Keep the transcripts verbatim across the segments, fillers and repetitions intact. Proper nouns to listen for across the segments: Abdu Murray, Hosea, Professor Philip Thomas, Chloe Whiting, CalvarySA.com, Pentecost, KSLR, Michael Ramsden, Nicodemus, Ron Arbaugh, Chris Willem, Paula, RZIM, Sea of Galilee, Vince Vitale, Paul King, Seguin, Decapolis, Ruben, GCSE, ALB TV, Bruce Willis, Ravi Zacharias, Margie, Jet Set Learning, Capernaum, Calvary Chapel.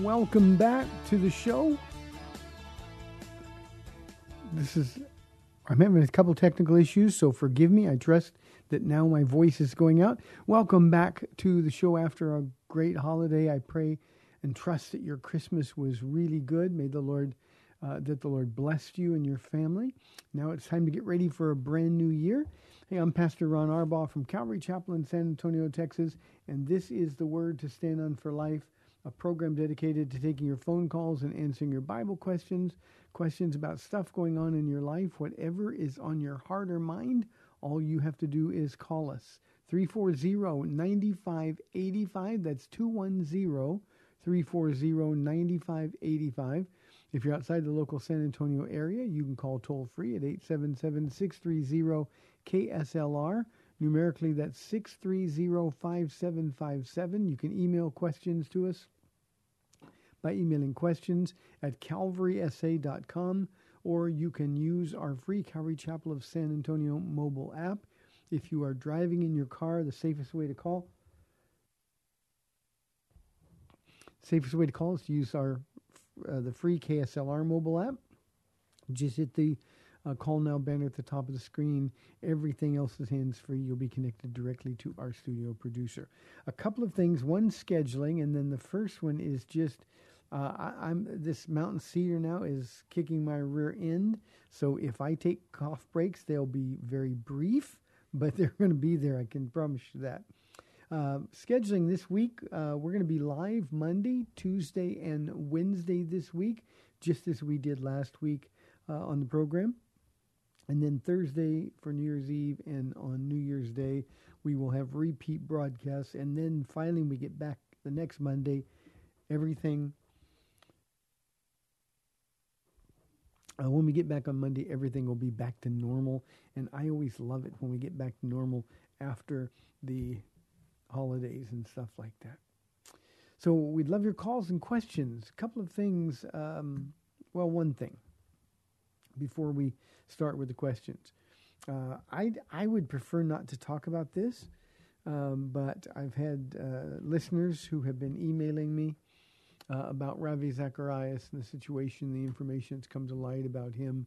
Welcome back to the show. This is, I'm having a couple technical issues, so forgive me. I trust that now my voice is going out. Welcome back to the show after a great holiday. I pray and trust that your Christmas was really good. May the Lord, uh, that the Lord blessed you and your family. Now it's time to get ready for a brand new year. Hey, I'm Pastor Ron Arbaugh from Calvary Chapel in San Antonio, Texas, and this is the Word to Stand On for Life, a program dedicated to taking your phone calls and answering your Bible questions, questions about stuff going on in your life, whatever is on your heart or mind. All you have to do is call us, three four zero, nine five eight five. That's two one zero, three four zero, nine five eight five. If you're outside the local San Antonio area, you can call toll-free at eight seven seven, six three zero, K S L R. Numerically, that's six three zero, five seven five seven. You can email questions to us by emailing questions at Calvary S A dot com, or you can use our free Calvary Chapel of San Antonio mobile app. If you are driving in your car, the safest way to call, safest way to call is to use our uh, the free K S L R mobile app. Just hit the Uh, call now banner at the top of the screen. Everything else is hands-free. You'll be connected directly to our studio producer. A couple of things. One, scheduling, and then the first one is just uh, I, I'm this mountain cedar now is kicking my rear end. So if I take cough breaks, they'll be very brief, but they're going to be there. I can promise you that. Uh, scheduling this week, uh, we're going to be live Monday, Tuesday, and Wednesday this week, just as we did last week uh, on the program. And then Thursday for New Year's Eve and on New Year's Day, we will have repeat broadcasts. And then finally, we get back the next Monday. Everything, uh, when we get back on Monday, everything will be back to normal. And I always love it when we get back to normal after the holidays and stuff like that. So we'd love your calls and questions. A couple of things. Um, well, one thing. Before we start with the questions, uh, I I would prefer not to talk about this, um, but I've had uh, listeners who have been emailing me uh, about Ravi Zacharias and the situation, the information that's come to light about him,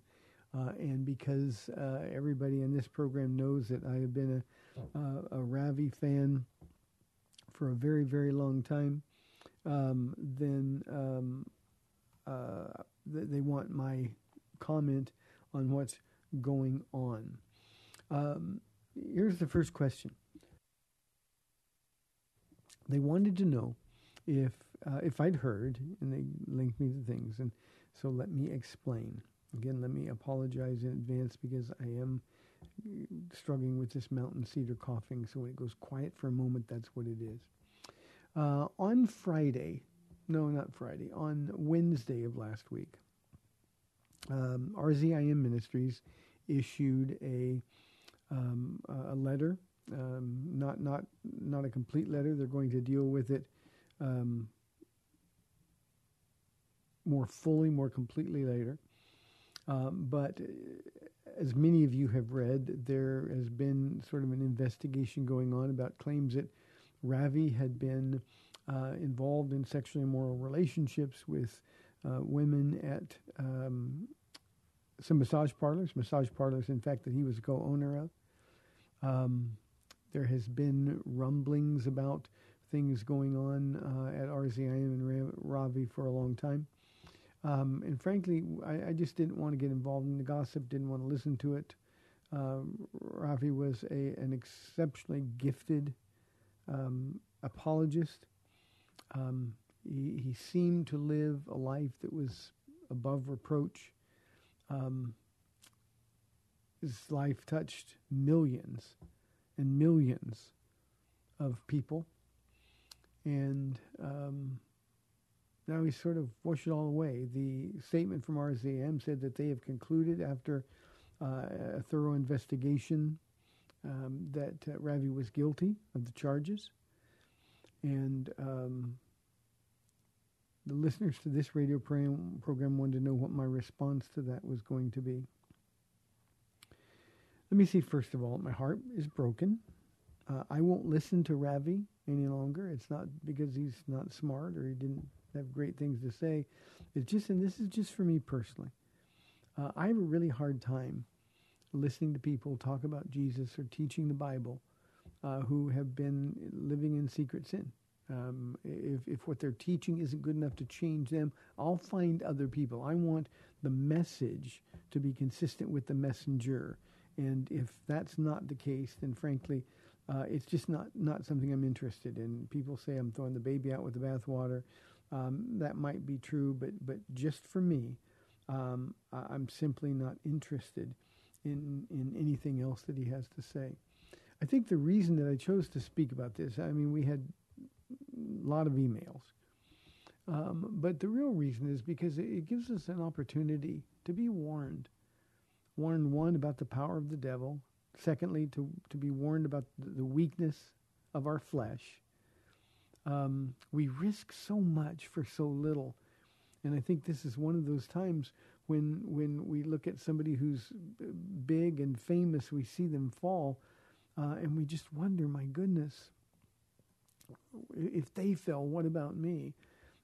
uh, and because uh, everybody in this program knows that I have been a, uh, a Ravi fan for a very, very long time, um, then um, uh, th- they want my comment on what's going on. Um, here's the first question. They wanted to know if uh, if I'd heard, and they linked me to things, and so let me explain. Again, let me apologize in advance because I am struggling with this mountain cedar coughing, so when it goes quiet for a moment, that's what it is. Uh, on Friday, no, not Friday, on Wednesday of last week, Um, R Z I M Ministries issued a um, a letter, um, not not not a complete letter. They're going to deal with it um, more fully, more completely later. Um, but as many of you have read, there has been sort of an investigation going on about claims that Ravi had been uh, involved in sexually immoral relationships with Uh, women at um, some massage parlors, massage parlors, in fact, that he was a co-owner of. Um, there has been rumblings about things going on uh, at R Z I M and Ravi for a long time. Um, and frankly, I, I just didn't want to get involved in the gossip, didn't want to listen to it. Um, Ravi was a, an exceptionally gifted um, apologist. Um He, he seemed to live a life that was above reproach. Um, his life touched millions and millions of people. And um, now he's sort of washed it all away. The statement from R Z M said that they have concluded after uh, a thorough investigation um, that uh, Ravi was guilty of the charges. And Um, The listeners to this radio program wanted to know what my response to that was going to be. Let me see, first of all, my heart is broken. Uh, I won't listen to Ravi any longer. It's not because he's not smart or he didn't have great things to say. It's just, and this is just for me personally, uh, I have a really hard time listening to people talk about Jesus or teaching the Bible uh, who have been living in secret sin. Um, if, if what they're teaching isn't good enough to change them, I'll find other people. I want the message to be consistent with the messenger. And if that's not the case, then frankly, uh, it's just not, not something I'm interested in. People say I'm throwing the baby out with the bathwater. Um, that might be true, but, but just for me, um, I'm simply not interested in, in anything else that he has to say. I think the reason that I chose to speak about this, I mean, we had a lot of emails. Um, but the real reason is because it gives us an opportunity to be warned. Warned, one, about the power of the devil. Secondly, to, to be warned about the weakness of our flesh. Um, we risk so much for so little. And I think this is one of those times when when we look at somebody who's big and famous, we see them fall, uh, and we just wonder, my goodness, if they fell, what about me?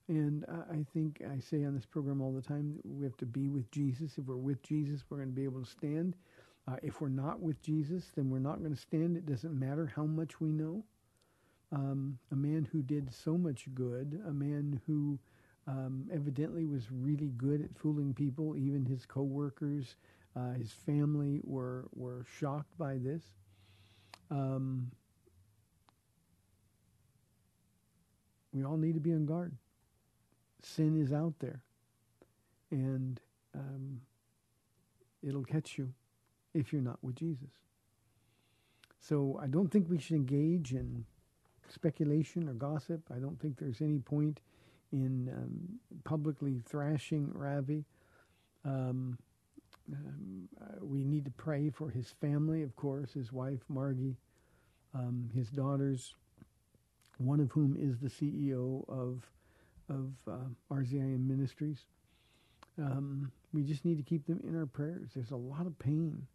And I think I say on this program all the time that we have to be with Jesus. If we're with Jesus, we're going to be able to stand. Uh, if we're not with Jesus, then we're not going to stand. It doesn't matter how much we know. Um, a man who did so much good, a man who um, evidently was really good at fooling people, even his co-workers, uh, his family were were shocked by this. Um, we all need to be on guard. Sin is out there, and um, it'll catch you if you're not with Jesus. So I don't think we should engage in speculation or gossip. I don't think there's any point in um, publicly thrashing Ravi. Um, um, uh, we need to pray for his family, of course, his wife, Margie, um, his daughters, one of whom is the C E O of of uh, R Z I M Ministries. Um, we just need to keep them in our prayers. There's a lot of pain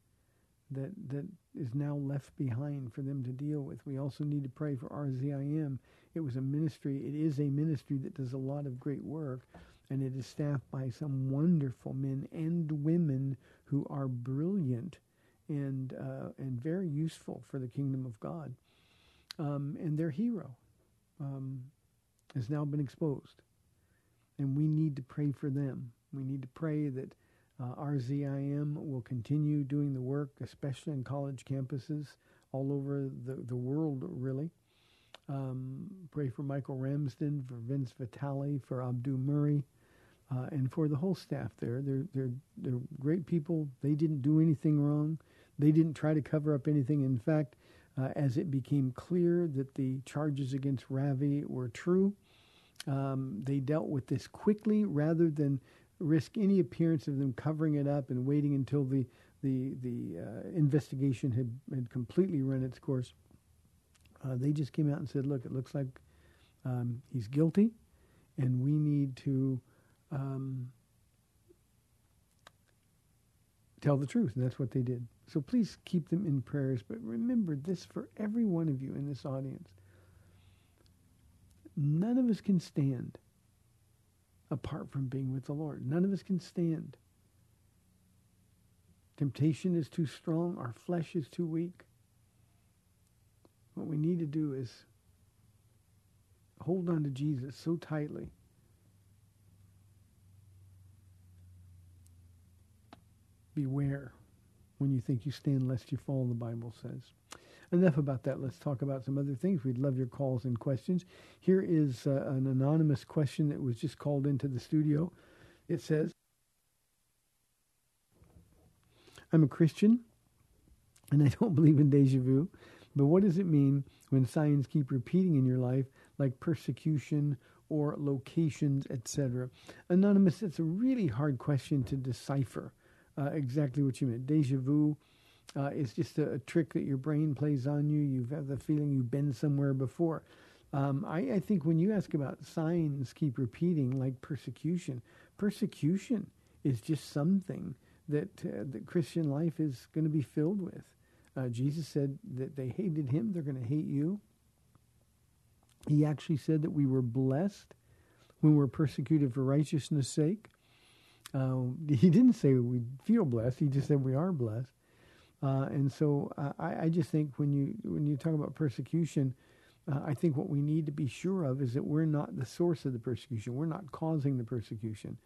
that that is now left behind for them to deal with. We also need to pray for R Z I M. It was a ministry. It is a ministry that does a lot of great work, and it is staffed by some wonderful men and women who are brilliant and uh, and very useful for the kingdom of God. Um, and their hero Um, has now been exposed, and we need to pray for them. We need to pray that uh, R Z I M will continue doing the work, especially in college campuses all over the, the world, really. Um, pray for Michael Ramsden, for Vince Vitale, for Abdu Murray, uh, and for the whole staff there. They're, they're, they're great people. They didn't do anything wrong. They didn't try to cover up anything. In fact, uh, as it became clear that the charges against Ravi were true, Um, they dealt with this quickly rather than risk any appearance of them covering it up and waiting until the the, the uh, investigation had, had completely run its course. Uh, they just came out and said, look, it looks like um, he's guilty, and we need to um, tell the truth. And that's what they did. So please keep them in prayers. But remember this for every one of you in this audience. None of us can stand apart from being with the Lord. None of us can stand. Temptation is too strong. Our flesh is too weak. What we need to do is hold on to Jesus so tightly . Beware when you think you stand, lest you fall, the Bible says. Enough about that. Let's talk about some other things. We'd love your calls and questions. Here is uh, an anonymous question that was just called into the studio. It says, I'm a Christian, and I don't believe in deja vu, but what does it mean when signs keep repeating in your life, like persecution or locations, et cetera? Anonymous, it's a really hard question to decipher uh, exactly what you meant. Deja vu Uh, it's just a, a trick that your brain plays on you. You have the feeling you've been somewhere before. Um, I, I think when you ask about signs keep repeating, like persecution, persecution is just something that uh, the Christian life is going to be filled with. Uh, Jesus said that they hated him, they're going to hate you. He actually said that we were blessed when we're persecuted for righteousness' sake. Uh, he didn't say we feel blessed. He just said we are blessed. Uh, and so uh, I, I just think when you when you talk about persecution, uh, I think what we need to be sure of is that we're not the source of the persecution. We're not causing the persecution.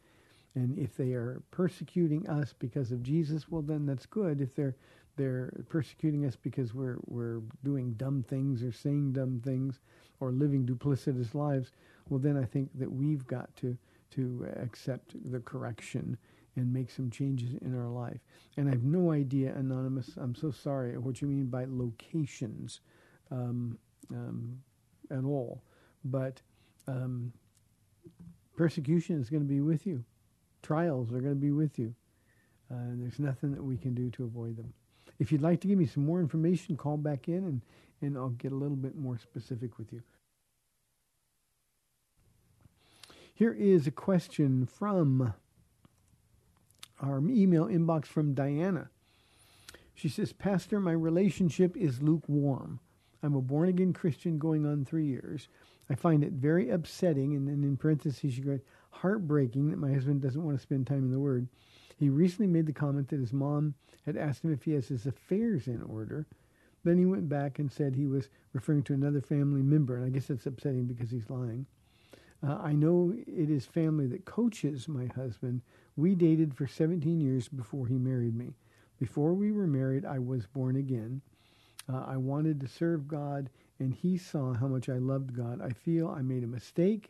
And if they are persecuting us because of Jesus, well, then that's good. If they're they're persecuting us because we're we're doing dumb things or saying dumb things or living duplicitous lives, well, then I think that we've got to to accept the correction and make some changes in our life. And I have no idea, Anonymous, I'm so sorry, what you mean by locations um, um, at all. But um, persecution is going to be with you. Trials are going to be with you. Uh, and there's nothing that we can do to avoid them. If you'd like to give me some more information, call back in, and, and I'll get a little bit more specific with you. Here is a question from our email inbox from Diana. She says, Pastor, my relationship is lukewarm. I'm a born-again Christian going on three years. I find it very upsetting, and then in parentheses she goes, heartbreaking that my husband doesn't want to spend time in the Word. He recently made the comment that his mom had asked him if he has his affairs in order. Then he went back and said he was referring to another family member, and I guess that's upsetting because he's lying. Uh, I know it is family that coaches my husband. We dated for seventeen years before he married me. Before we were married, I was born again. Uh, I wanted to serve God, and he saw how much I loved God. I feel I made a mistake.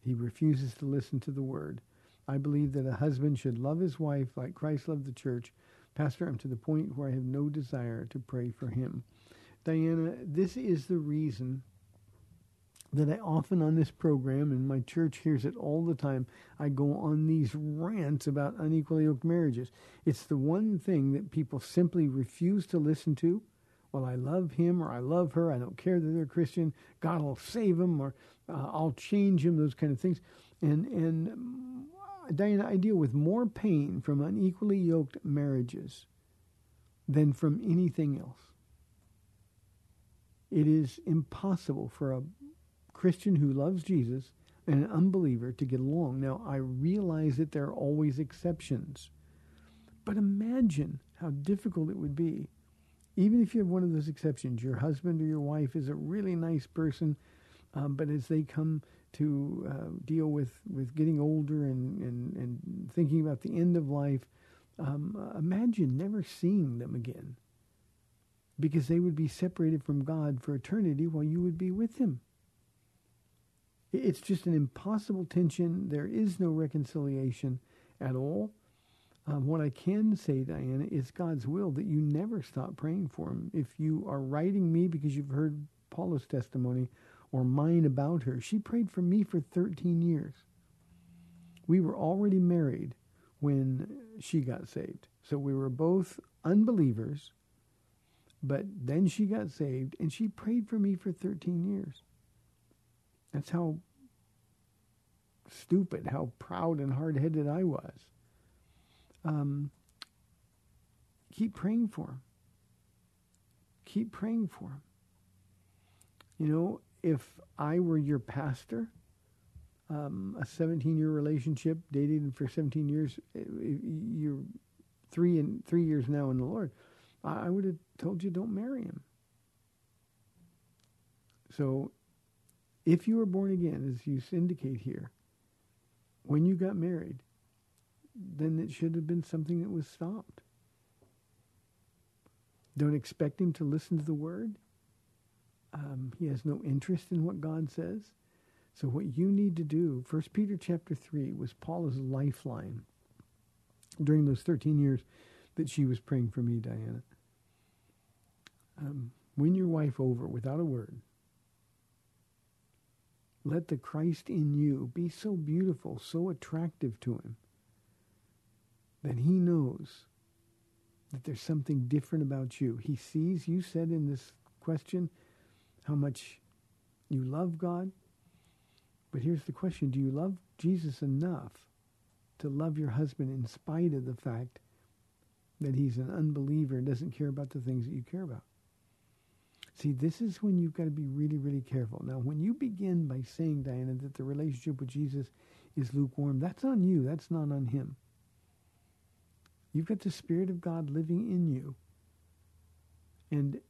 He refuses to listen to the Word. I believe that a husband should love his wife like Christ loved the church. Pastor, I'm to the point where I have no desire to pray for him. Diana, this is the reason that I often on this program, and my church hears it all the time, I go on these rants about unequally yoked marriages. It's the one thing that people simply refuse to listen to. Well, I love him or I love her. I don't care that they're Christian. God will save him or uh, I'll change him, those kind of things. And, and um, Diana, I deal with more pain from unequally yoked marriages than from anything else. It is impossible for a Christian who loves Jesus and an unbeliever to get along. Now, I realize that there are always exceptions, but imagine how difficult it would be. Even if you have one of those exceptions, your husband or your wife is a really nice person, um, but as they come to uh, deal with, with getting older and, and, and thinking about the end of life, um, uh, imagine never seeing them again because they would be separated from God for eternity while you would be with him. It's just an impossible tension. There is no reconciliation at all. Um, what I can say, Diana, is God's will that you never stop praying for him. If you are writing me because you've heard Paula's testimony or mine about her, she prayed for me for thirteen years. We were already married when she got saved. So we were both unbelievers, but then she got saved, and she prayed for me for thirteen years. That's how stupid, how proud and hard-headed I was. Um, keep praying for him. Keep praying for him. You know, if I were your pastor, um, a seventeen-year relationship, dated for seventeen years, you're three and three years now in the Lord, I would have told you don't marry him. So, if you were born again, as you indicate here, when you got married, then it should have been something that was stopped. Don't expect him to listen to the Word. Um, he has no interest in what God says. So what you need to do, First Peter chapter three was Paula's lifeline during those thirteen years that she was praying for me, Diana. Um, win your wife over without a word. Let the Christ in you be so beautiful, so attractive to him, that he knows that there's something different about you. He sees, you said in this question, how much you love God. But here's the question, do you love Jesus enough to love your husband in spite of the fact that he's an unbeliever and doesn't care about the things that you care about? See, this is when you've got to be really, really careful. Now, when you begin by saying, Diana, that the relationship with Jesus is lukewarm, that's on you. That's not on him. You've got the Spirit of God living in you. And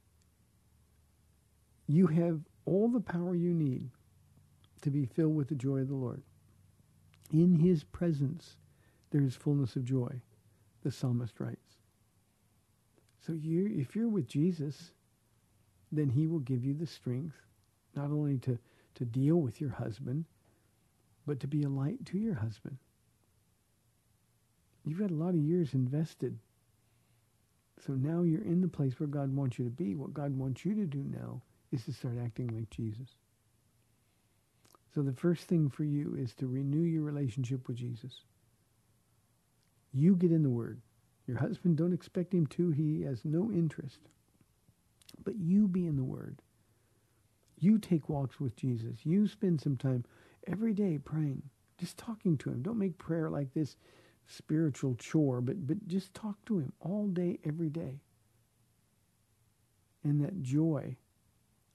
you have all the power you need to be filled with the joy of the Lord. In his presence, there is fullness of joy, the psalmist writes. So you, if you're with Jesus, then he will give you the strength, not only to, to deal with your husband, but to be a light to your husband. You've got a lot of years invested. So now you're in the place where God wants you to be. What God wants you to do now is to start acting like Jesus. So the first thing for you is to renew your relationship with Jesus. You get in the Word. Your husband, don't expect him to. He has no interest. But you be in the Word. You take walks with Jesus. You spend some time every day praying, just talking to him. Don't make prayer like this spiritual chore, but, but just talk to him all day, every day. And that joy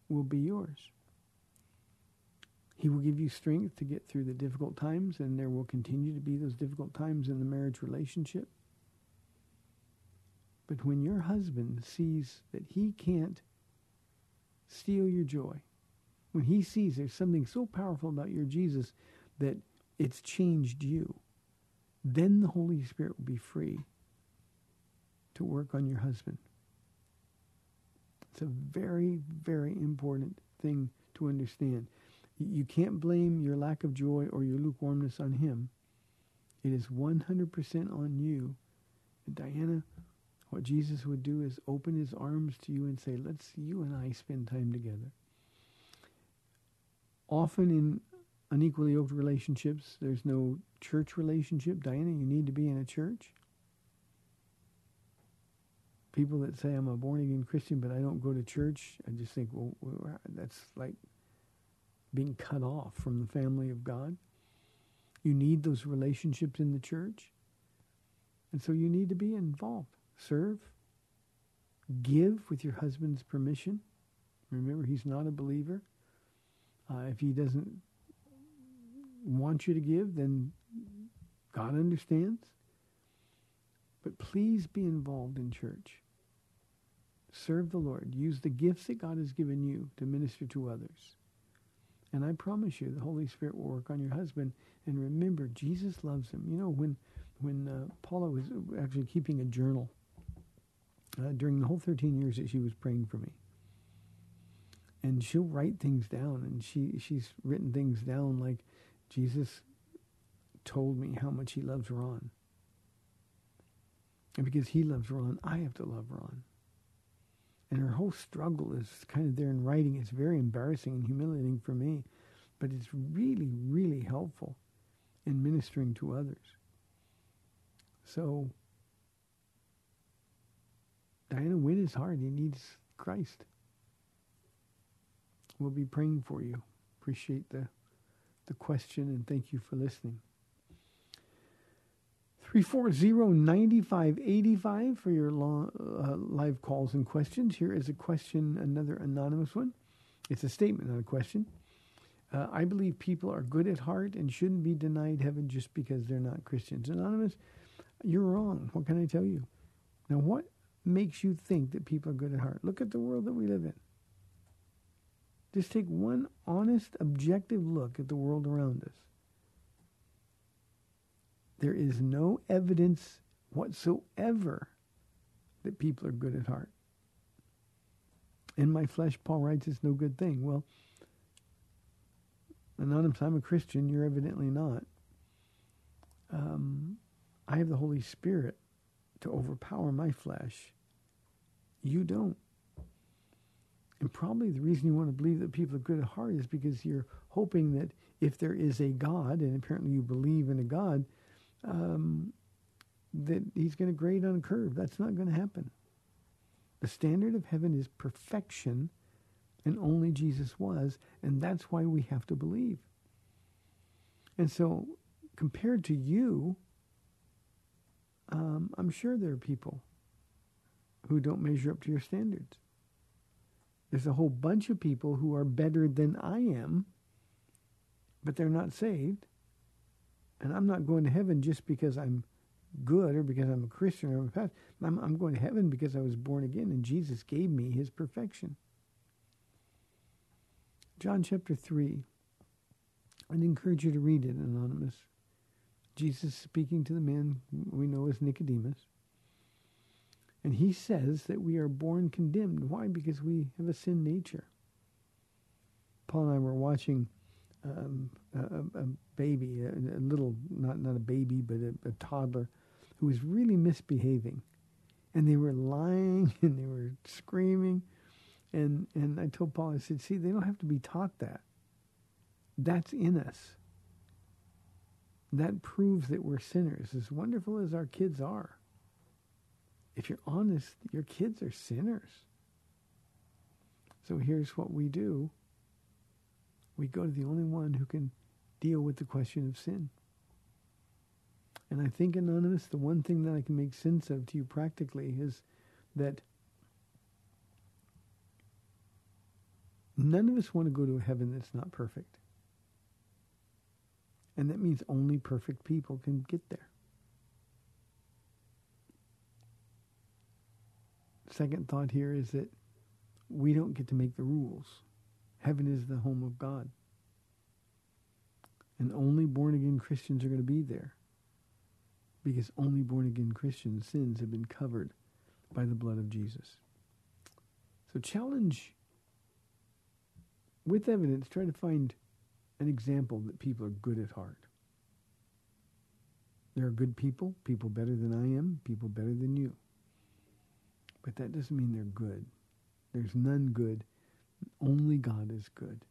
will be yours. He will give you strength to get through the difficult times, and there will continue to be those difficult times in the marriage relationship. But when your husband sees that he can't steal your joy, when he sees there's something so powerful about your Jesus that it's changed you, then the Holy Spirit will be free to work on your husband. It's a very, very important thing to understand. You can't blame your lack of joy or your lukewarmness on him. It is one hundred percent on you. And Diana, what Jesus would do is open his arms to you and say, let's, you and I spend time together. Often in unequally yoked relationships, there's no church relationship. Diana, you need to be in a church. People that say, I'm a born-again Christian, but I don't go to church, I just think, well, that's like being cut off from the family of God. You need those relationships in the church. And so you need to be involved. Serve. Give with your husband's permission. Remember, he's not a believer. Uh, if he doesn't want you to give, then God understands. But please be involved in church. Serve the Lord. Use the gifts that God has given you to minister to others. And I promise you, the Holy Spirit will work on your husband. And remember, Jesus loves him. You know, when when uh, Paula was actually keeping a journal uh, during the whole thirteen years that she was praying for me, and she'll write things down, and she she's written things down like, Jesus told me how much he loves Ron. And because he loves Ron, I have to love Ron. And her whole struggle is kind of there in writing. It's very embarrassing and humiliating for me, but it's really, really helpful in ministering to others. So, Diana, win his heart. He needs Christ. We'll be praying for you. Appreciate the, the question, and thank you for listening. three four zero, nine five eight five for your long, uh, live calls and questions. Here is a question, another anonymous one. It's a statement, not a question. Uh, I believe people are good at heart and shouldn't be denied heaven just because they're not Christians. Anonymous, you're wrong. What can I tell you? Now, what makes you think that people are good at heart? Look at the world that we live in. Just take one honest, objective look at the world around us. There is no evidence whatsoever that people are good at heart. In my flesh, Paul writes, it's no good thing. Well, Anonymous, I'm a Christian. You're evidently not. Um, I have the Holy Spirit to overpower my flesh. You don't. And probably the reason you want to believe that people are good at heart is because you're hoping that if there is a God, and apparently you believe in a God, Um, that he's going to grade on a curve. That's not going to happen. The standard of heaven is perfection, and only Jesus was, and that's why we have to believe. And so, compared to you, um, I'm sure there are people who don't measure up to your standards. There's a whole bunch of people who are better than I am, but they're not saved. And I'm not going to heaven just because I'm good or because I'm a Christian or I'm a pastor. I'm, I'm going to heaven because I was born again and Jesus gave me his perfection. John chapter three. I'd encourage you to read it, Anonymous. Jesus speaking to the man we know as Nicodemus. And he says that we are born condemned. Why? Because we have a sin nature. Paul and I were watching um, a, a baby, a, a little, not, not a baby, but a, a toddler, who was really misbehaving. And they were lying and they were screaming. And, and I told Paul, I said, see, they don't have to be taught that. That's in us. That proves that we're sinners, as wonderful as our kids are. If you're honest, your kids are sinners. So here's what we do. We go to the only one who can deal with the question of sin. And I think, Anonymous, the one thing that I can make sense of to you practically is that none of us want to go to a heaven that's not perfect. And that means only perfect people can get there. Second thought here is that we don't get to make the rules. Heaven is the home of God. And only born-again Christians are going to be there because only born-again Christian sins have been covered by the blood of Jesus. So challenge with evidence. Try to find an example that people are good at heart. There are good people, people better than I am, people better than you. But that doesn't mean they're good. There's none good. Only God is good.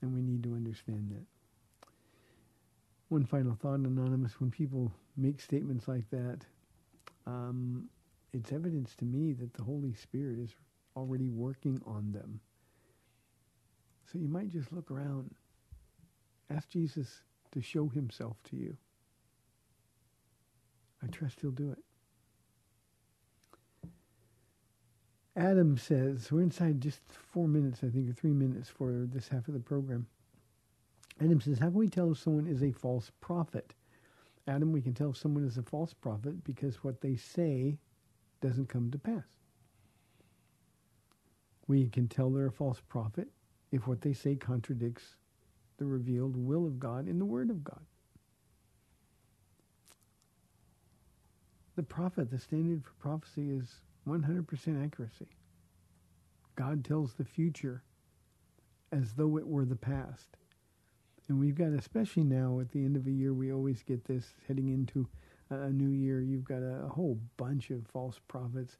And we need to understand that. One final thought, Anonymous. When people make statements like that, um, it's evidence to me that the Holy Spirit is already working on them. So you might just look around. Ask Jesus to show himself to you. I trust he'll do it. Adam says, we're inside just four minutes, I think, or three minutes for this half of the program. Adam says, how can we tell if someone is a false prophet? Adam, we can tell if someone is a false prophet because what they say doesn't come to pass. We can tell they're a false prophet if what they say contradicts the revealed will of God in the Word of God. The prophet, the standard for prophecy is one hundred percent accuracy. God tells the future as though it were the past. And we've got, especially now at the end of a year, we always get this heading into a new year. You've got a whole bunch of false prophets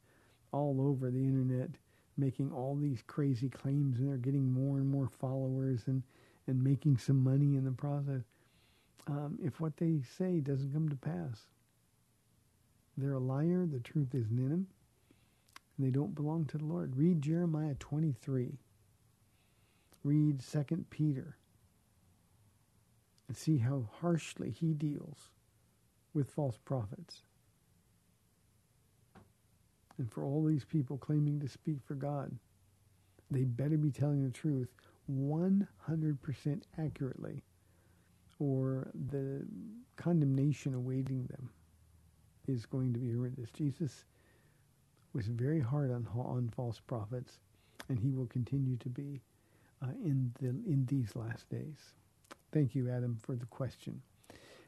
all over the internet making all these crazy claims, and they're getting more and more followers and, and making some money in the process. Um, if what they say doesn't come to pass, they're a liar, the truth isn't in them. And they don't belong to the Lord. Read Jeremiah twenty-three. Read Second Peter. And see how harshly he deals with false prophets. And for all these people claiming to speak for God, they better be telling the truth one hundred percent accurately, or the condemnation awaiting them is going to be horrendous. Jesus was very hard on on false prophets, and he will continue to be uh, in the in these last days. Thank you, Adam, for the question.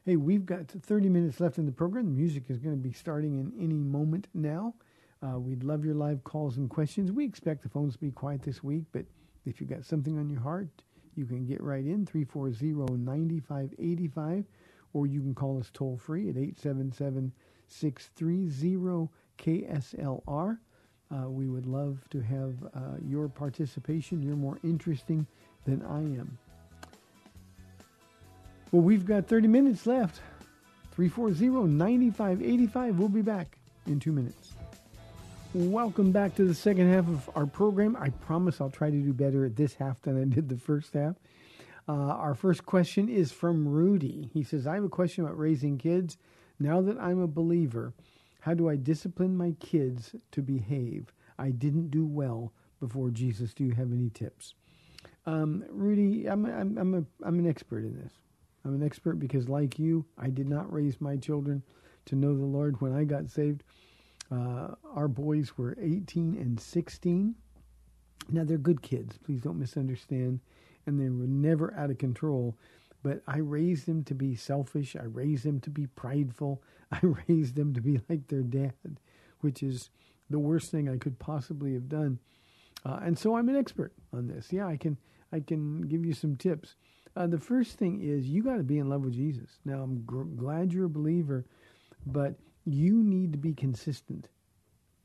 Hey, we've got thirty minutes left in the program. The music is going to be starting in any moment now. Uh, we'd love your live calls and questions. We expect the phones to be quiet this week, but if you've got something on your heart, you can get right in, three four zero, nine five eight five, or you can call us toll-free at eight seven seven, six three zero, nine five eight five. K S L R. Uh, we would love to have uh, your participation. You're more interesting than I am. Well, we've got thirty minutes left. three four zero, nine five eight five. We'll be back in two minutes. Welcome back to the second half of our program. I promise I'll try to do better at this half than I did the first half. Uh, our first question is from Rudy. He says, I have a question about raising kids. Now that I'm a believer, how do I discipline my kids to behave? I didn't do well before Jesus. Do you have any tips? Um, Rudy, I'm I'm I'm, a, I'm an expert in this. I'm an expert because, like you, I did not raise my children to know the Lord when I got saved. Uh, our boys were eighteen and sixteen. Now, they're good kids. Please don't misunderstand. And they were never out of control. But I raised them to be selfish. I raised them to be prideful. I raised them to be like their dad, which is the worst thing I could possibly have done. Uh, and so I'm an expert on this. Yeah, I can I can give you some tips. Uh, the first thing is you got to be in love with Jesus. Now, I'm gr- glad you're a believer, but you need to be consistent.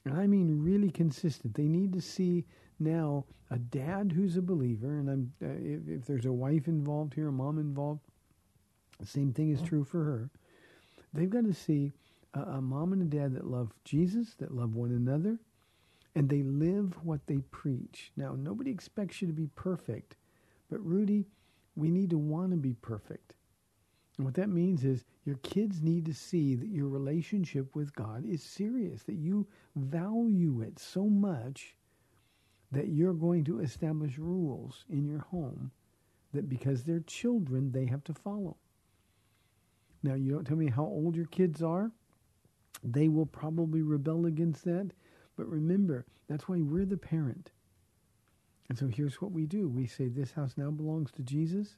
And I mean really consistent. They need to see now a dad who's a believer, and I'm uh, if, if there's a wife involved here, a mom involved, the same thing is true for her. They've got to see a, a mom and a dad that love Jesus, that love one another, and they live what they preach. Now, nobody expects you to be perfect, but Rudy, we need to want to be perfect. And what that means is your kids need to see that your relationship with God is serious, that you value it so much that you're going to establish rules in your home that because they're children, they have to follow. Now, you don't tell me how old your kids are. They will probably rebel against that. But remember, that's why we're the parent. And so here's what we do. We say, this house now belongs to Jesus.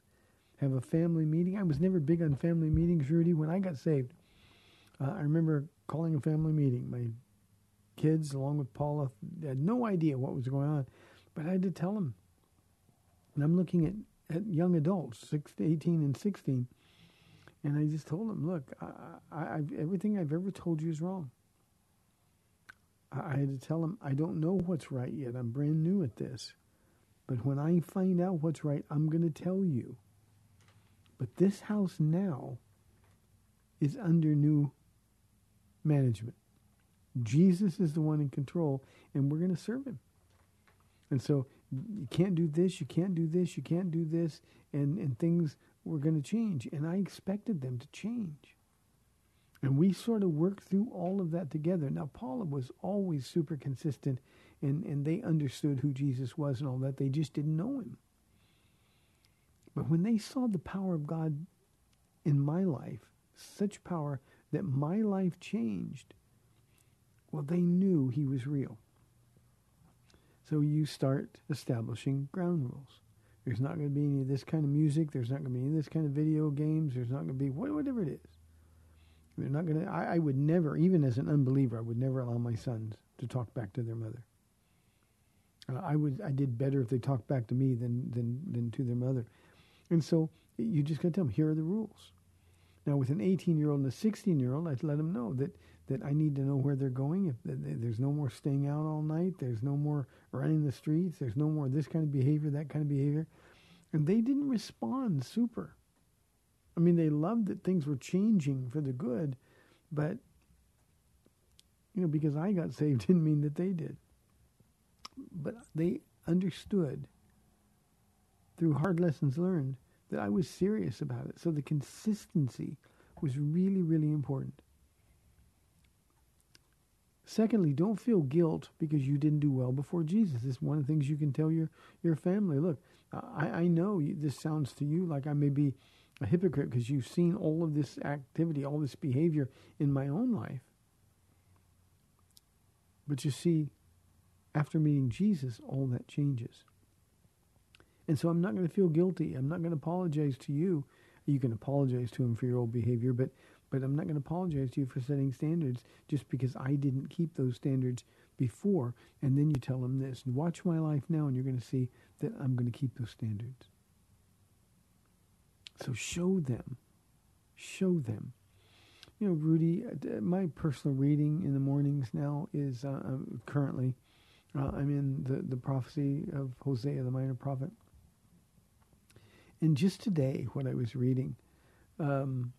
Have a family meeting. I was never big on family meetings, Rudy. When I got saved, uh, I remember calling a family meeting. My kids, along with Paula, had no idea what was going on, but I had to tell them. And I'm looking at, at young adults, six, eighteen and sixteen, and I just told them, look, I, I, I've, everything I've ever told you is wrong. I, I had to tell them, I don't know what's right yet. I'm brand new at this. But when I find out what's right, I'm going to tell you. But this house now is under new management. Jesus is the one in control, and we're going to serve him. And so you can't do this, you can't do this, you can't do this, and, and things were going to change. And I expected them to change. And we sort of worked through all of that together. Now, Paula was always super consistent, and, and they understood who Jesus was and all that. They just didn't know him. But when they saw the power of God in my life, such power that my life changed, well, they knew he was real. So you start establishing ground rules. There's not going to be any of this kind of music. There's not going to be any of this kind of video games. There's not going to be whatever it is. They're not going to. I, I would never, even as an unbeliever, I would never allow my sons to talk back to their mother. Uh, I would. I did better if they talked back to me than than than to their mother. And so you just got to tell them, here are the rules. Now, with an eighteen-year-old and a sixteen-year-old, I'd let them know that, that I need to know where they're going. If there's no more staying out all night. There's no more running the streets. There's no more this kind of behavior, that kind of behavior. And they didn't respond super. I mean, they loved that things were changing for the good, but, you know, because I got saved didn't mean that they did. But they understood through hard lessons learned, that I was serious about it. So the consistency was really, really important. Secondly, don't feel guilt because you didn't do well before Jesus. This is one of the things you can tell your, your family. Look, I, I know you, this sounds to you like I may be a hypocrite because you've seen all of this activity, all this behavior in my own life. But you see, after meeting Jesus, all that changes. And so I'm not going to feel guilty. I'm not going to apologize to you. You can apologize to him for your old behavior, but, but I'm not going to apologize to you for setting standards just because I didn't keep those standards before. And then you tell him this, watch my life now, and you're going to see that I'm going to keep those standards. So show them. Show them. You know, Rudy, my personal reading in the mornings now is uh, currently, uh, I'm in the, the prophecy of Hosea, the minor prophet. And just today, what I was reading, um,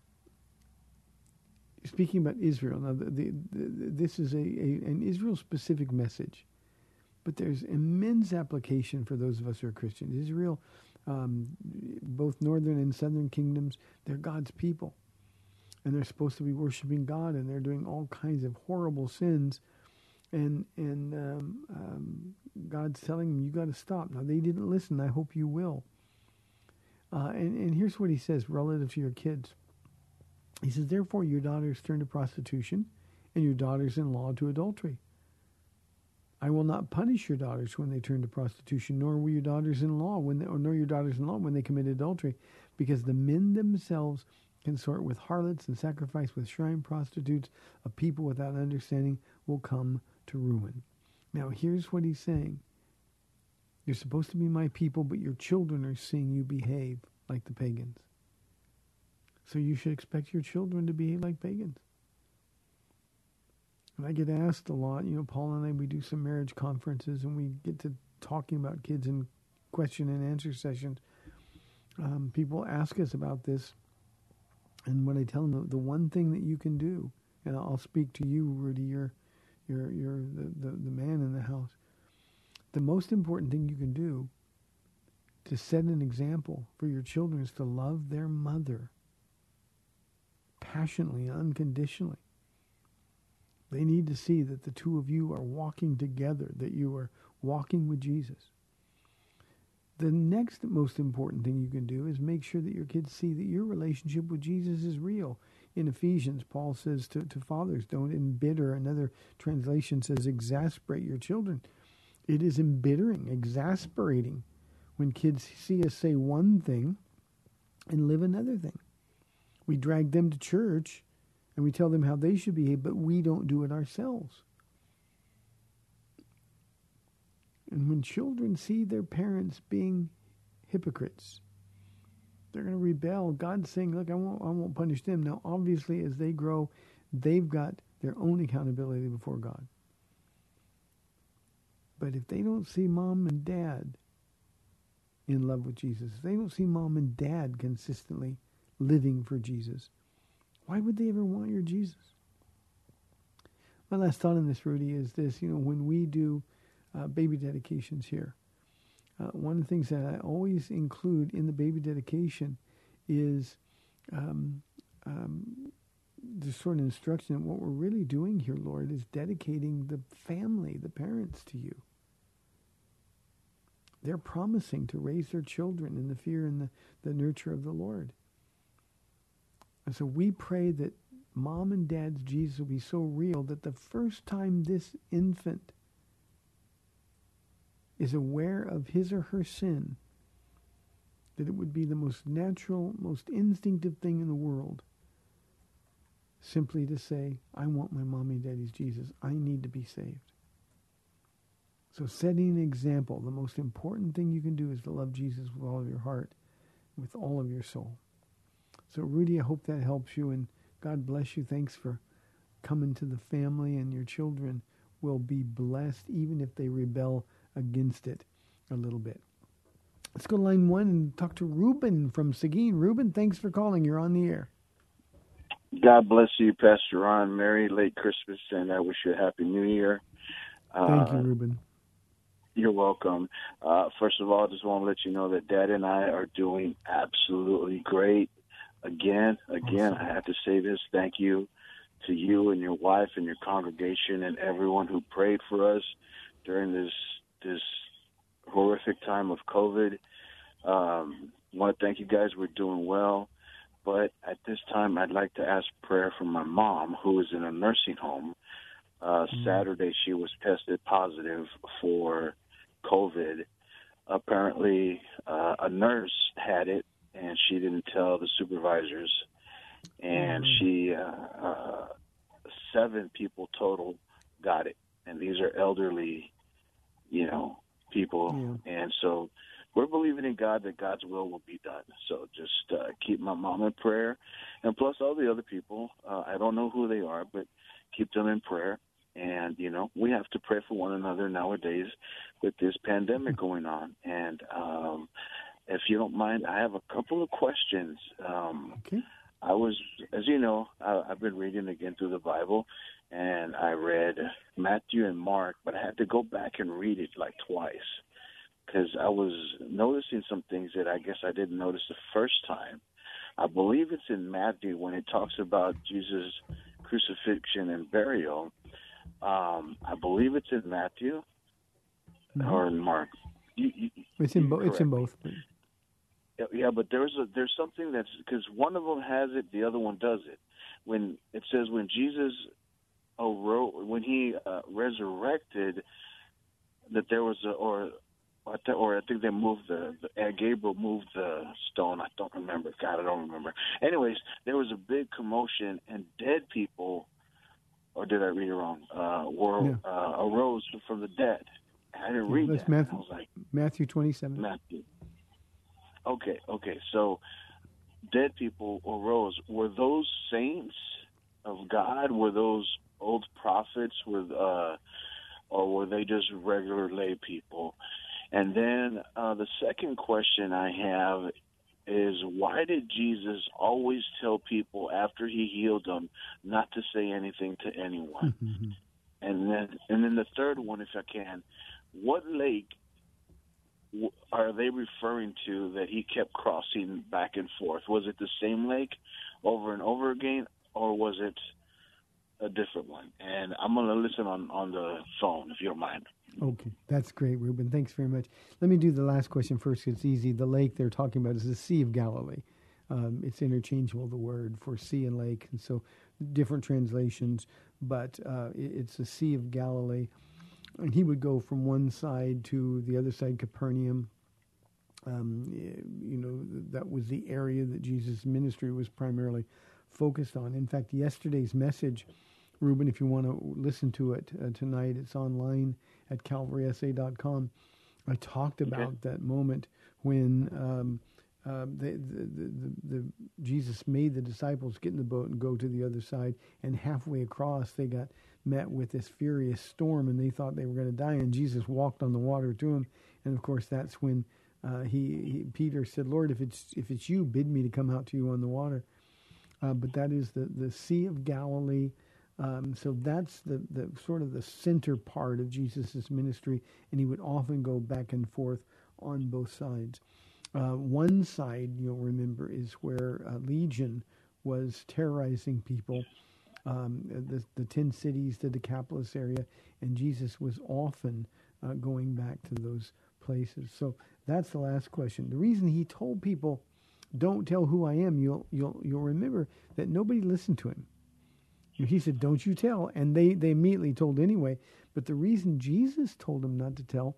speaking about Israel. Now, the, the, the, this is a, a an Israel-specific message, but there's immense application for those of us who are Christians. Israel, um, both northern and southern kingdoms, they're God's people, and they're supposed to be worshiping God, and they're doing all kinds of horrible sins. and and um, um, God's telling them, you got to stop. Now, they didn't listen. I hope you will. Uh, and, and here's what he says relative to your kids. He says, therefore, your daughters turn to prostitution and your daughters-in-law to adultery. I will not punish your daughters when they turn to prostitution, nor will your daughters-in-law when they, or nor your daughters-in-law when they commit adultery, because the men themselves consort with harlots and sacrifice with shrine prostitutes. A people without understanding will come to ruin. Now, here's what he's saying. You're supposed to be my people, but your children are seeing you behave like the pagans. So you should expect your children to behave like pagans. And I get asked a lot, you know, Paula and I, we do some marriage conferences and we get to talking about kids in question and answer sessions. Um, people ask us about this. And what I tell them, the one thing that you can do, and I'll speak to you, Rudy, you're, you're, you're the, the, the man in the house. The most important thing you can do to set an example for your children is to love their mother passionately, unconditionally. They need to see that the two of you are walking together, that you are walking with Jesus. The next most important thing you can do is make sure that your kids see that your relationship with Jesus is real. In Ephesians, Paul says to, to fathers, don't embitter. Another translation says, exasperate your children. It is embittering, exasperating, when kids see us say one thing and live another thing. We drag them to church and we tell them how they should behave, but we don't do it ourselves. And when children see their parents being hypocrites, they're going to rebel. God's saying, look, I won't, I won't punish them. Now, obviously, as they grow, they've got their own accountability before God. But if they don't see mom and dad in love with Jesus, if they don't see mom and dad consistently living for Jesus, why would they ever want your Jesus? My last thought on this, Rudy, is this. You know, when we do uh, baby dedications here, uh, one of the things that I always include in the baby dedication is um, um, this sort of instruction that what we're really doing here, Lord, is dedicating the family, the parents, to you. They're promising to raise their children in the fear and the, the nurture of the Lord. And so we pray that mom and dad's Jesus will be so real that the first time this infant is aware of his or her sin, that it would be the most natural, most instinctive thing in the world simply to say, I want my mommy and daddy's Jesus. I need to be saved. So setting an example, the most important thing you can do is to love Jesus with all of your heart, with all of your soul. So, Rudy, I hope that helps you, and God bless you. Thanks for coming to the family, and your children will be blessed, even if they rebel against it a little bit. Let's go to line one and talk to Ruben from Seguin. Ruben, thanks for calling. You're on the air. God bless you, Pastor Ron. Merry late Christmas, and I wish you a Happy New Year. Thank uh, you, Ruben. You're welcome. Uh, first of all, I just want to let you know that Dad and I are doing absolutely great. Again, again, awesome. I have to say this. Thank you to you and your wife and your congregation and everyone who prayed for us during this this horrific time of COVID. Um, I want to thank you guys. We're doing well. But at this time, I'd like to ask prayer for my mom, who is in a nursing home. Uh, mm-hmm. Saturday, she was tested positive for COVID. Apparently, uh, a nurse had it, and she didn't tell the supervisors, and she, uh, uh, seven people total got it. And these are elderly, you know, people. Yeah. And so we're believing in God that God's will will be done. So just uh, keep my mom in prayer, and plus all the other people. Uh, I don't know who they are, but keep them in prayer. And, you know, we have to pray for one another nowadays with this pandemic going on. And, um, if you don't mind, I have a couple of questions. Um, okay. I was, as you know, I, I've been reading again through the Bible, and I read Matthew and Mark, but I had to go back and read it like twice because I was noticing some things that I guess I didn't notice the first time. I believe it's in Matthew when it talks about Jesus' crucifixion and burial. Um, I believe it's in Matthew mm-hmm. or in Mark. You, you, it's in both. It's in both. Yeah, but there's a, there's something that's because one of them has it, the other one does it. When it says when Jesus arose, when he uh, resurrected, that there was a or or I think they moved the, the Gabriel moved the stone. I don't remember. God, I don't remember. Anyways, there was a big commotion and dead people. Or did I read it wrong? Uh, were yeah. uh, arose from the dead. I didn't yeah, read that's that. Matthew, I was like, Matthew twenty-seven. Matthew. Okay, okay. So, dead people arose. Were those saints of God? Were those old prophets? With, uh, or were they just regular lay people? And then uh, the second question I have is, why did Jesus always tell people after he healed them not to say anything to anyone? Mm-hmm. And then, and then the third one, if I can, what lake are they referring to that he kept crossing back and forth? Was it the same lake over and over again, or was it a different one? And I'm going to listen on, on the phone, if you don't mind. Okay, that's great, Ruben. Thanks very much. Let me do the last question first. It's easy. The lake they're talking about is the Sea of Galilee. Um, it's interchangeable, the word for sea and lake, and so different translations, but uh, it's the Sea of Galilee. And he would go from one side to the other side, Capernaum. Um, you know, that was the area that Jesus' ministry was primarily focused on. In fact, yesterday's message, Ruben, if you want to listen to it uh, tonight, it's online at Calvary S A dot com. I talked about okay. that moment when um, uh, the, the, the, the, the Jesus made the disciples get in the boat and go to the other side, and halfway across they got met with this furious storm, and they thought they were going to die, and Jesus walked on the water to them. And, of course, that's when uh, he, he Peter said, Lord, if it's if it's you, bid me to come out to you on the water. Uh, but that is the, the Sea of Galilee. Um, so that's the, the sort of the center part of Jesus' ministry, and he would often go back and forth on both sides. Uh, one side, you'll remember, is where uh, Legion was terrorizing people, um, the, the ten cities, the Decapolis area, and Jesus was often uh, going back to those places. So that's the last question. The reason he told people, don't tell who I am, you'll, you'll, you'll remember that nobody listened to him. He said, don't you tell. And they, they immediately told anyway. But the reason Jesus told them not to tell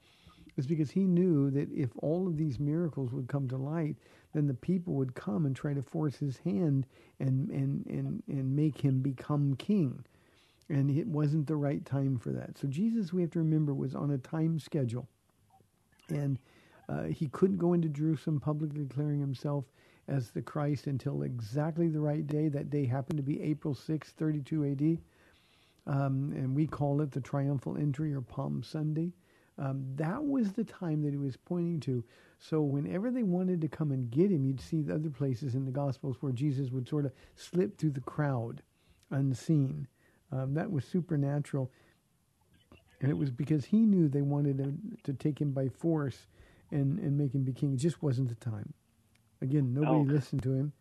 is because he knew that if all of these miracles would come to light, then the people would come and try to force his hand and and, and, and make him become king. And it wasn't the right time for that. So Jesus, we have to remember, was on a time schedule. And uh, he couldn't go into Jerusalem publicly declaring himself as the Christ until exactly the right day. That day happened to be April sixth, thirty-two A D Um, and we call it the Triumphal Entry or Palm Sunday. Um, that was the time that he was pointing to. So whenever they wanted to come and get him, you'd see the other places in the Gospels where Jesus would sort of slip through the crowd unseen. Um, that was supernatural. And it was because he knew they wanted to, to take him by force and, and make him be king. It just wasn't the time. Again, nobody okay. listened to him.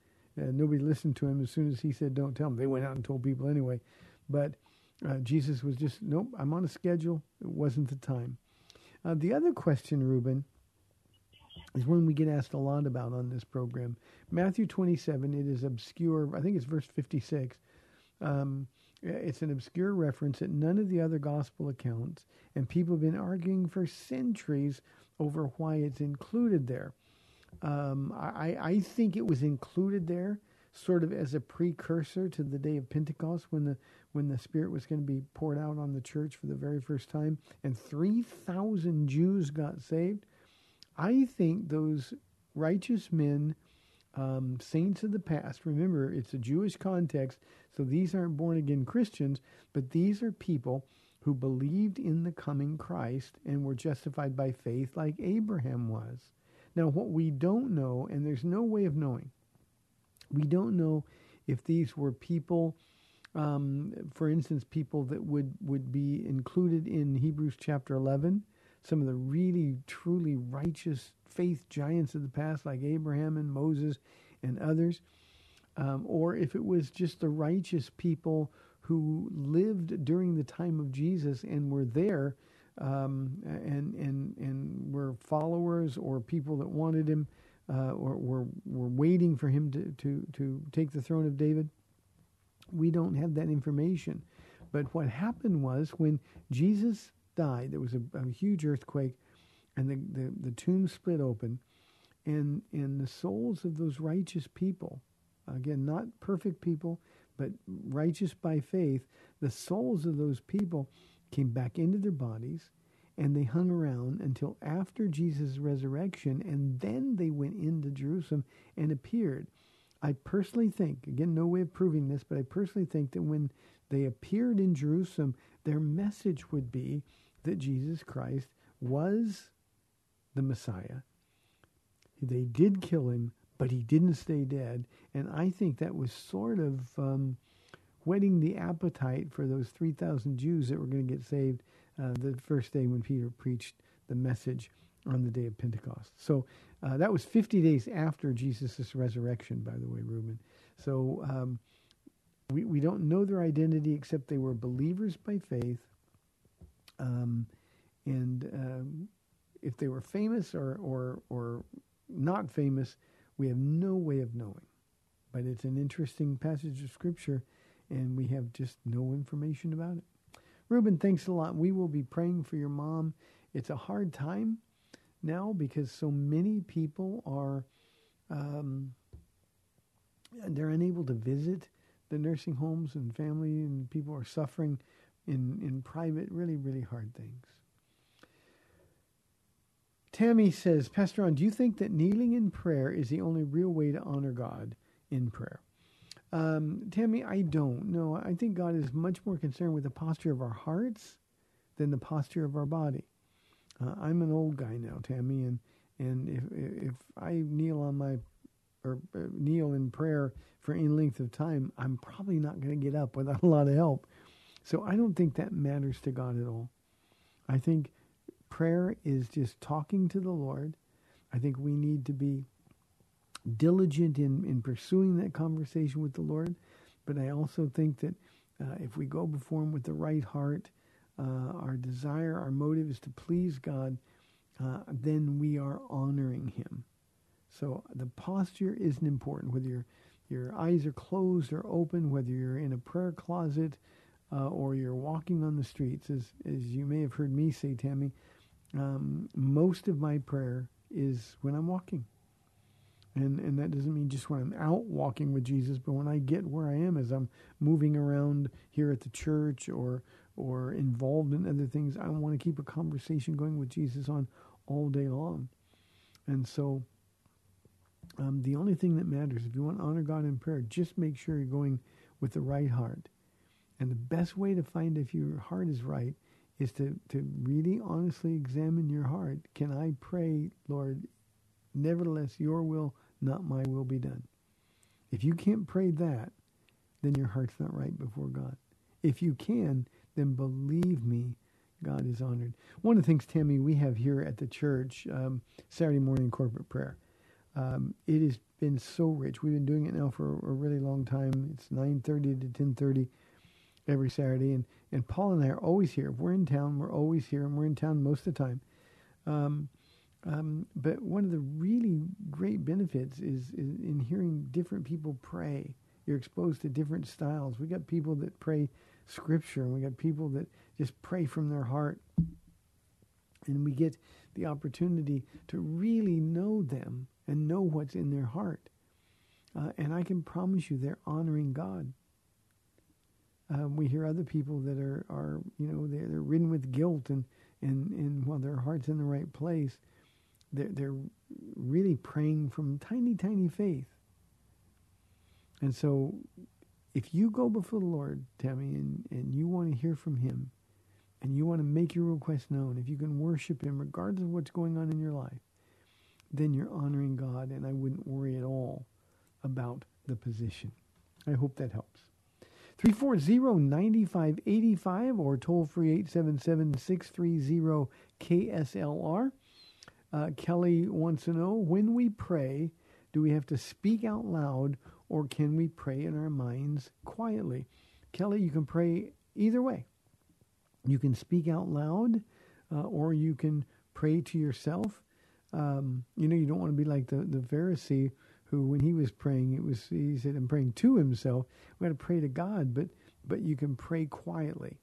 Uh, nobody listened to him as soon as he said, don't tell them. They went out and told people anyway. But uh, Jesus was just, nope, I'm on a schedule. It wasn't the time. Uh, the other question, Ruben, is one we get asked a lot about on this program. Matthew twenty-seven, it is obscure. I think it's verse fifty-six. Um, it's an obscure reference at none of the other gospel accounts. And people have been arguing for centuries over why it's included there. Um, I, I think it was included there sort of as a precursor to the day of Pentecost when the when the Spirit was going to be poured out on the church for the very first time and three thousand Jews got saved. I think those righteous men, um, saints of the past, remember it's a Jewish context, so these aren't born-again Christians, but these are people who believed in the coming Christ and were justified by faith like Abraham was. Now, what we don't know, and there's no way of knowing, we don't know if these were people, um, for instance, people that would, would be included in Hebrews chapter eleven, some of the really, truly righteous faith giants of the past like Abraham and Moses and others, um, or if it was just the righteous people who lived during the time of Jesus and were there, um, and and and were followers or people that wanted him, uh, or were were waiting for him to, to to take the throne of David. We don't have that information. But what happened was, when Jesus died, there was a, a huge earthquake, and the, the, the tomb split open, and and the souls of those righteous people, again, not perfect people, but righteous by faith, the souls of those people came back into their bodies, and they hung around until after Jesus' resurrection, and then they went into Jerusalem and appeared. I personally think, again, no way of proving this, but I personally think that when they appeared in Jerusalem, their message would be that Jesus Christ was the Messiah. They did kill him, but he didn't stay dead. And I think that was sort of um, whetting the appetite for those three thousand Jews that were going to get saved uh, the first day when Peter preached the message on the day of Pentecost. So uh, that was fifty days after Jesus' resurrection, by the way, Ruben. So um, we, we don't know their identity, except they were believers by faith. Um, and um, if they were famous or, or, or not famous, we have no way of knowing. But it's an interesting passage of Scripture, and we have just no information about it. Ruben, thanks a lot. We will be praying for your mom. It's a hard time now because so many people are um, they're unable to visit the nursing homes, and family and people are suffering in, in private, really, really hard things. Tammy says, Pastor Ron, do you think that kneeling in prayer is the only real way to honor God in prayer? Um, Tammy, I don't. No, I think God is much more concerned with the posture of our hearts than the posture of our body. Uh, I'm an old guy now, Tammy, and and if if I kneel on my or kneel in prayer for any length of time, I'm probably not going to get up without a lot of help. So I don't think that matters to God at all. I think prayer is just talking to the Lord. I think we need to be diligent in, in pursuing that conversation with the Lord. But I also think that uh, if we go before him with the right heart, uh, our desire, our motive is to please God, uh, then we are honoring him. So the posture isn't important, whether your your eyes are closed or open, whether you're in a prayer closet uh, or you're walking on the streets. As, as you may have heard me say, Tammy, Um, most of my prayer is when I'm walking. And and that doesn't mean just when I'm out walking with Jesus, but when I get where I am, as I'm moving around here at the church or or involved in other things, I want to keep a conversation going with Jesus on all day long. And so um, the only thing that matters, if you want to honor God in prayer, just make sure you're going with the right heart. And the best way to find if your heart is right is to, to really honestly examine your heart. Can I pray, Lord, nevertheless, your will, not my will be done? If you can't pray that, then your heart's not right before God. If you can, then believe me, God is honored. One of the things, Tammy, we have here at the church, um, Saturday morning corporate prayer. Um, it has been so rich. We've been doing it now for a really long time. It's nine thirty to ten thirty every Saturday, and and Paul and I are always here. If we're in town, we're always here, and we're in town most of the time. Um, um, but one of the really great benefits is, is in hearing different people pray. You're exposed to different styles. We got people that pray Scripture, and we got people that just pray from their heart. And we get the opportunity to really know them and know what's in their heart. Uh, and I can promise you they're honoring God. Um, we hear other people that are, are you know, they're, they're ridden with guilt, and, and, and while their heart's in the right place, they're, they're really praying from tiny, tiny faith. And so if you go before the Lord, Tammy, and, and you want to hear from him, and you want to make your request known, if you can worship him regardless of what's going on in your life, then you're honoring God, and I wouldn't worry at all about the position. I hope that helps. three four zero, nine five eight five or toll-free eight seven seven, six three zero, K S L R. Uh, Kelly wants to know, when we pray, do we have to speak out loud or can we pray in our minds quietly? Kelly, you can pray either way. You can speak out loud, uh, or you can pray to yourself. Um, you know, you don't want to be like the, the Pharisee who, when he was praying, it was he said, I'm praying to himself. We got to pray to God, but but you can pray quietly.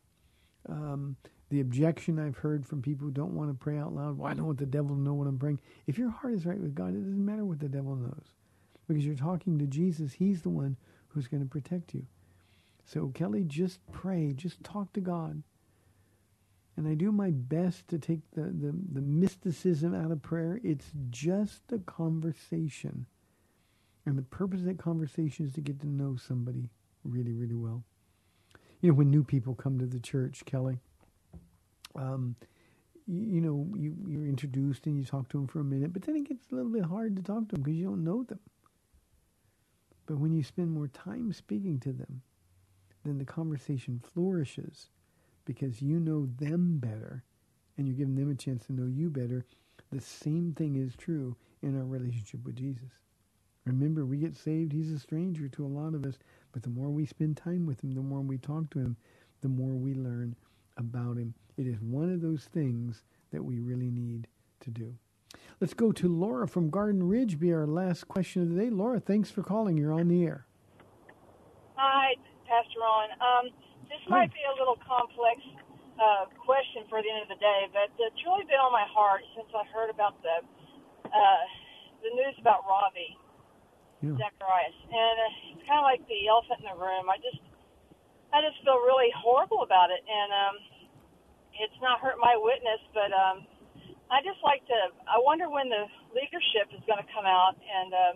Um, the objection I've heard from people who don't want to pray out loud, well, I don't want the devil to know what I'm praying. If your heart is right with God, it doesn't matter what the devil knows, because you're talking to Jesus. He's the one who's going to protect you. So, Kelly, just pray. Just talk to God. And I do my best to take the, the, the mysticism out of prayer. It's just a conversation. And the purpose of that conversation is to get to know somebody really, really well. You know, when new people come to the church, Kelly, um, you, you know, you, you're introduced and you talk to them for a minute, but then it gets a little bit hard to talk to them because you don't know them. But when you spend more time speaking to them, then the conversation flourishes, because you know them better, and you're giving them a chance to know you better. The same thing is true in our relationship with Jesus. Remember, we get saved. He's a stranger to a lot of us, but the more we spend time with him, the more we talk to him, the more we learn about him. It is one of those things that we really need to do. Let's go to Laura from Garden Ridge, be our last question of the day. Laura, thanks for calling. You're on the air. Hi, Pastor Ron. Um, This might be a little complex uh, question for the end of the day, but it's really been on my heart since I heard about the uh, the news about Ravi yeah. Zacharias, and uh, it's kind of like the elephant in the room. I just I just feel really horrible about it, and um, it's not hurt my witness, but um, I just like to. I wonder when the leadership is going to come out, and um,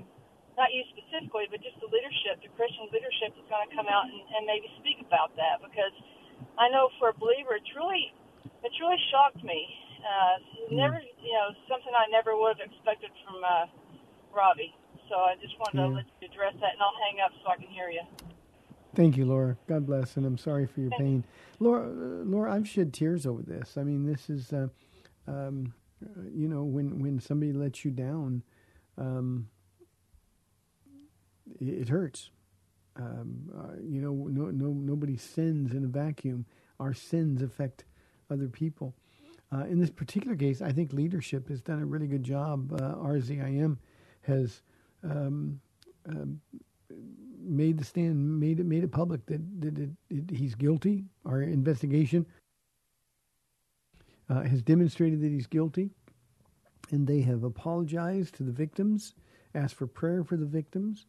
not you specifically, but just the leadership, the Christian leadership is going to come out and, and maybe speak about that, because I know for a believer, it's really, it's really shocked me. Uh, never, you know, something I never would have expected from uh, Ravi. So I just wanted yeah. to let you address that, and I'll hang up so I can hear you. Thank you, Laura. God bless, and I'm sorry for your pain. Laura, uh, Laura, I've shed tears over this. I mean, this is, uh, um, you know, when, when somebody lets you down, um, it hurts. Um, uh, you know, no, no, nobody sins in a vacuum. Our sins affect other people. Uh, in this particular case, I think leadership has done a really good job. Uh, R Z I M has um, um, made the stand, made it, made it public that, that it, it, he's guilty. Our investigation uh, has demonstrated that he's guilty, and they have apologized to the victims, asked for prayer for the victims.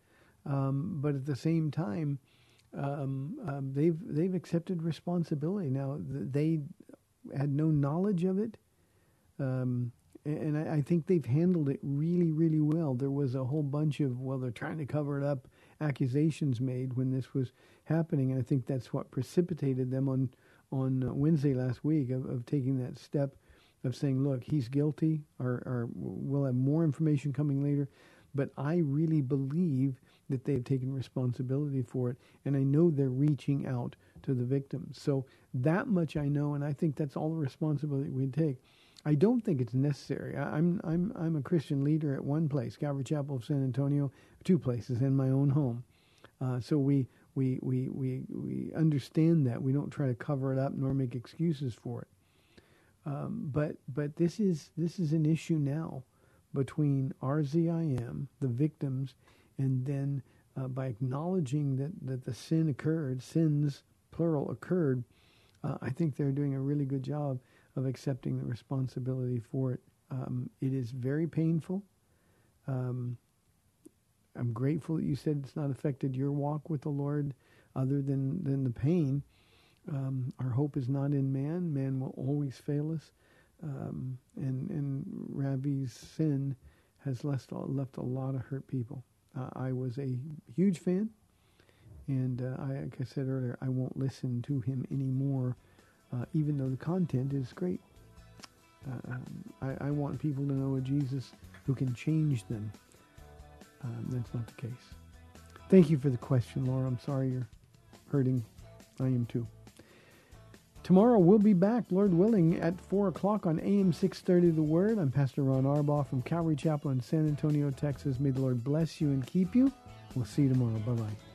Um, but at the same time, um, um, they've they've accepted responsibility. Now th- they had no knowledge of it, um, and, and I, I think they've handled it really, really well. There was a whole bunch of well, they're trying to cover it up, accusations made when this was happening, and I think that's what precipitated them on on Wednesday last week of, of taking that step of saying, look, he's guilty, or, or we'll have more information coming later. But I really believe that they've taken responsibility for it, and I know they're reaching out to the victims. So that much I know, and I think that's all the responsibility we take. I don't think it's necessary. I'm I'm I'm a Christian leader at one place, Calvary Chapel of San Antonio, two places, and my own home. Uh, so we we we we we understand that. We don't try to cover it up nor make excuses for it. Um, but but this is this is an issue now between R Z I M, the victims, and then uh, by acknowledging that, that the sin occurred, sins, plural, occurred, uh, I think they're doing a really good job of accepting the responsibility for it. Um, it is very painful. Um, I'm grateful that you said it's not affected your walk with the Lord other than, than the pain. Um, our hope is not in man. Man will always fail us. Um, and, and Ravi's sin has left, left a lot of hurt people. Uh, I was a huge fan, and uh, I, like I said earlier, I won't listen to him anymore, uh, even though the content is great. Uh, I, I want people to know a Jesus who can change them. Um, that's not the case. Thank you for the question, Laura. I'm sorry you're hurting. I am too. Tomorrow we'll be back, Lord willing, at four o'clock on A M six thirty The Word. I'm Pastor Ron Arbaugh from Calvary Chapel in San Antonio, Texas. May the Lord bless you and keep you. We'll see you tomorrow. Bye-bye.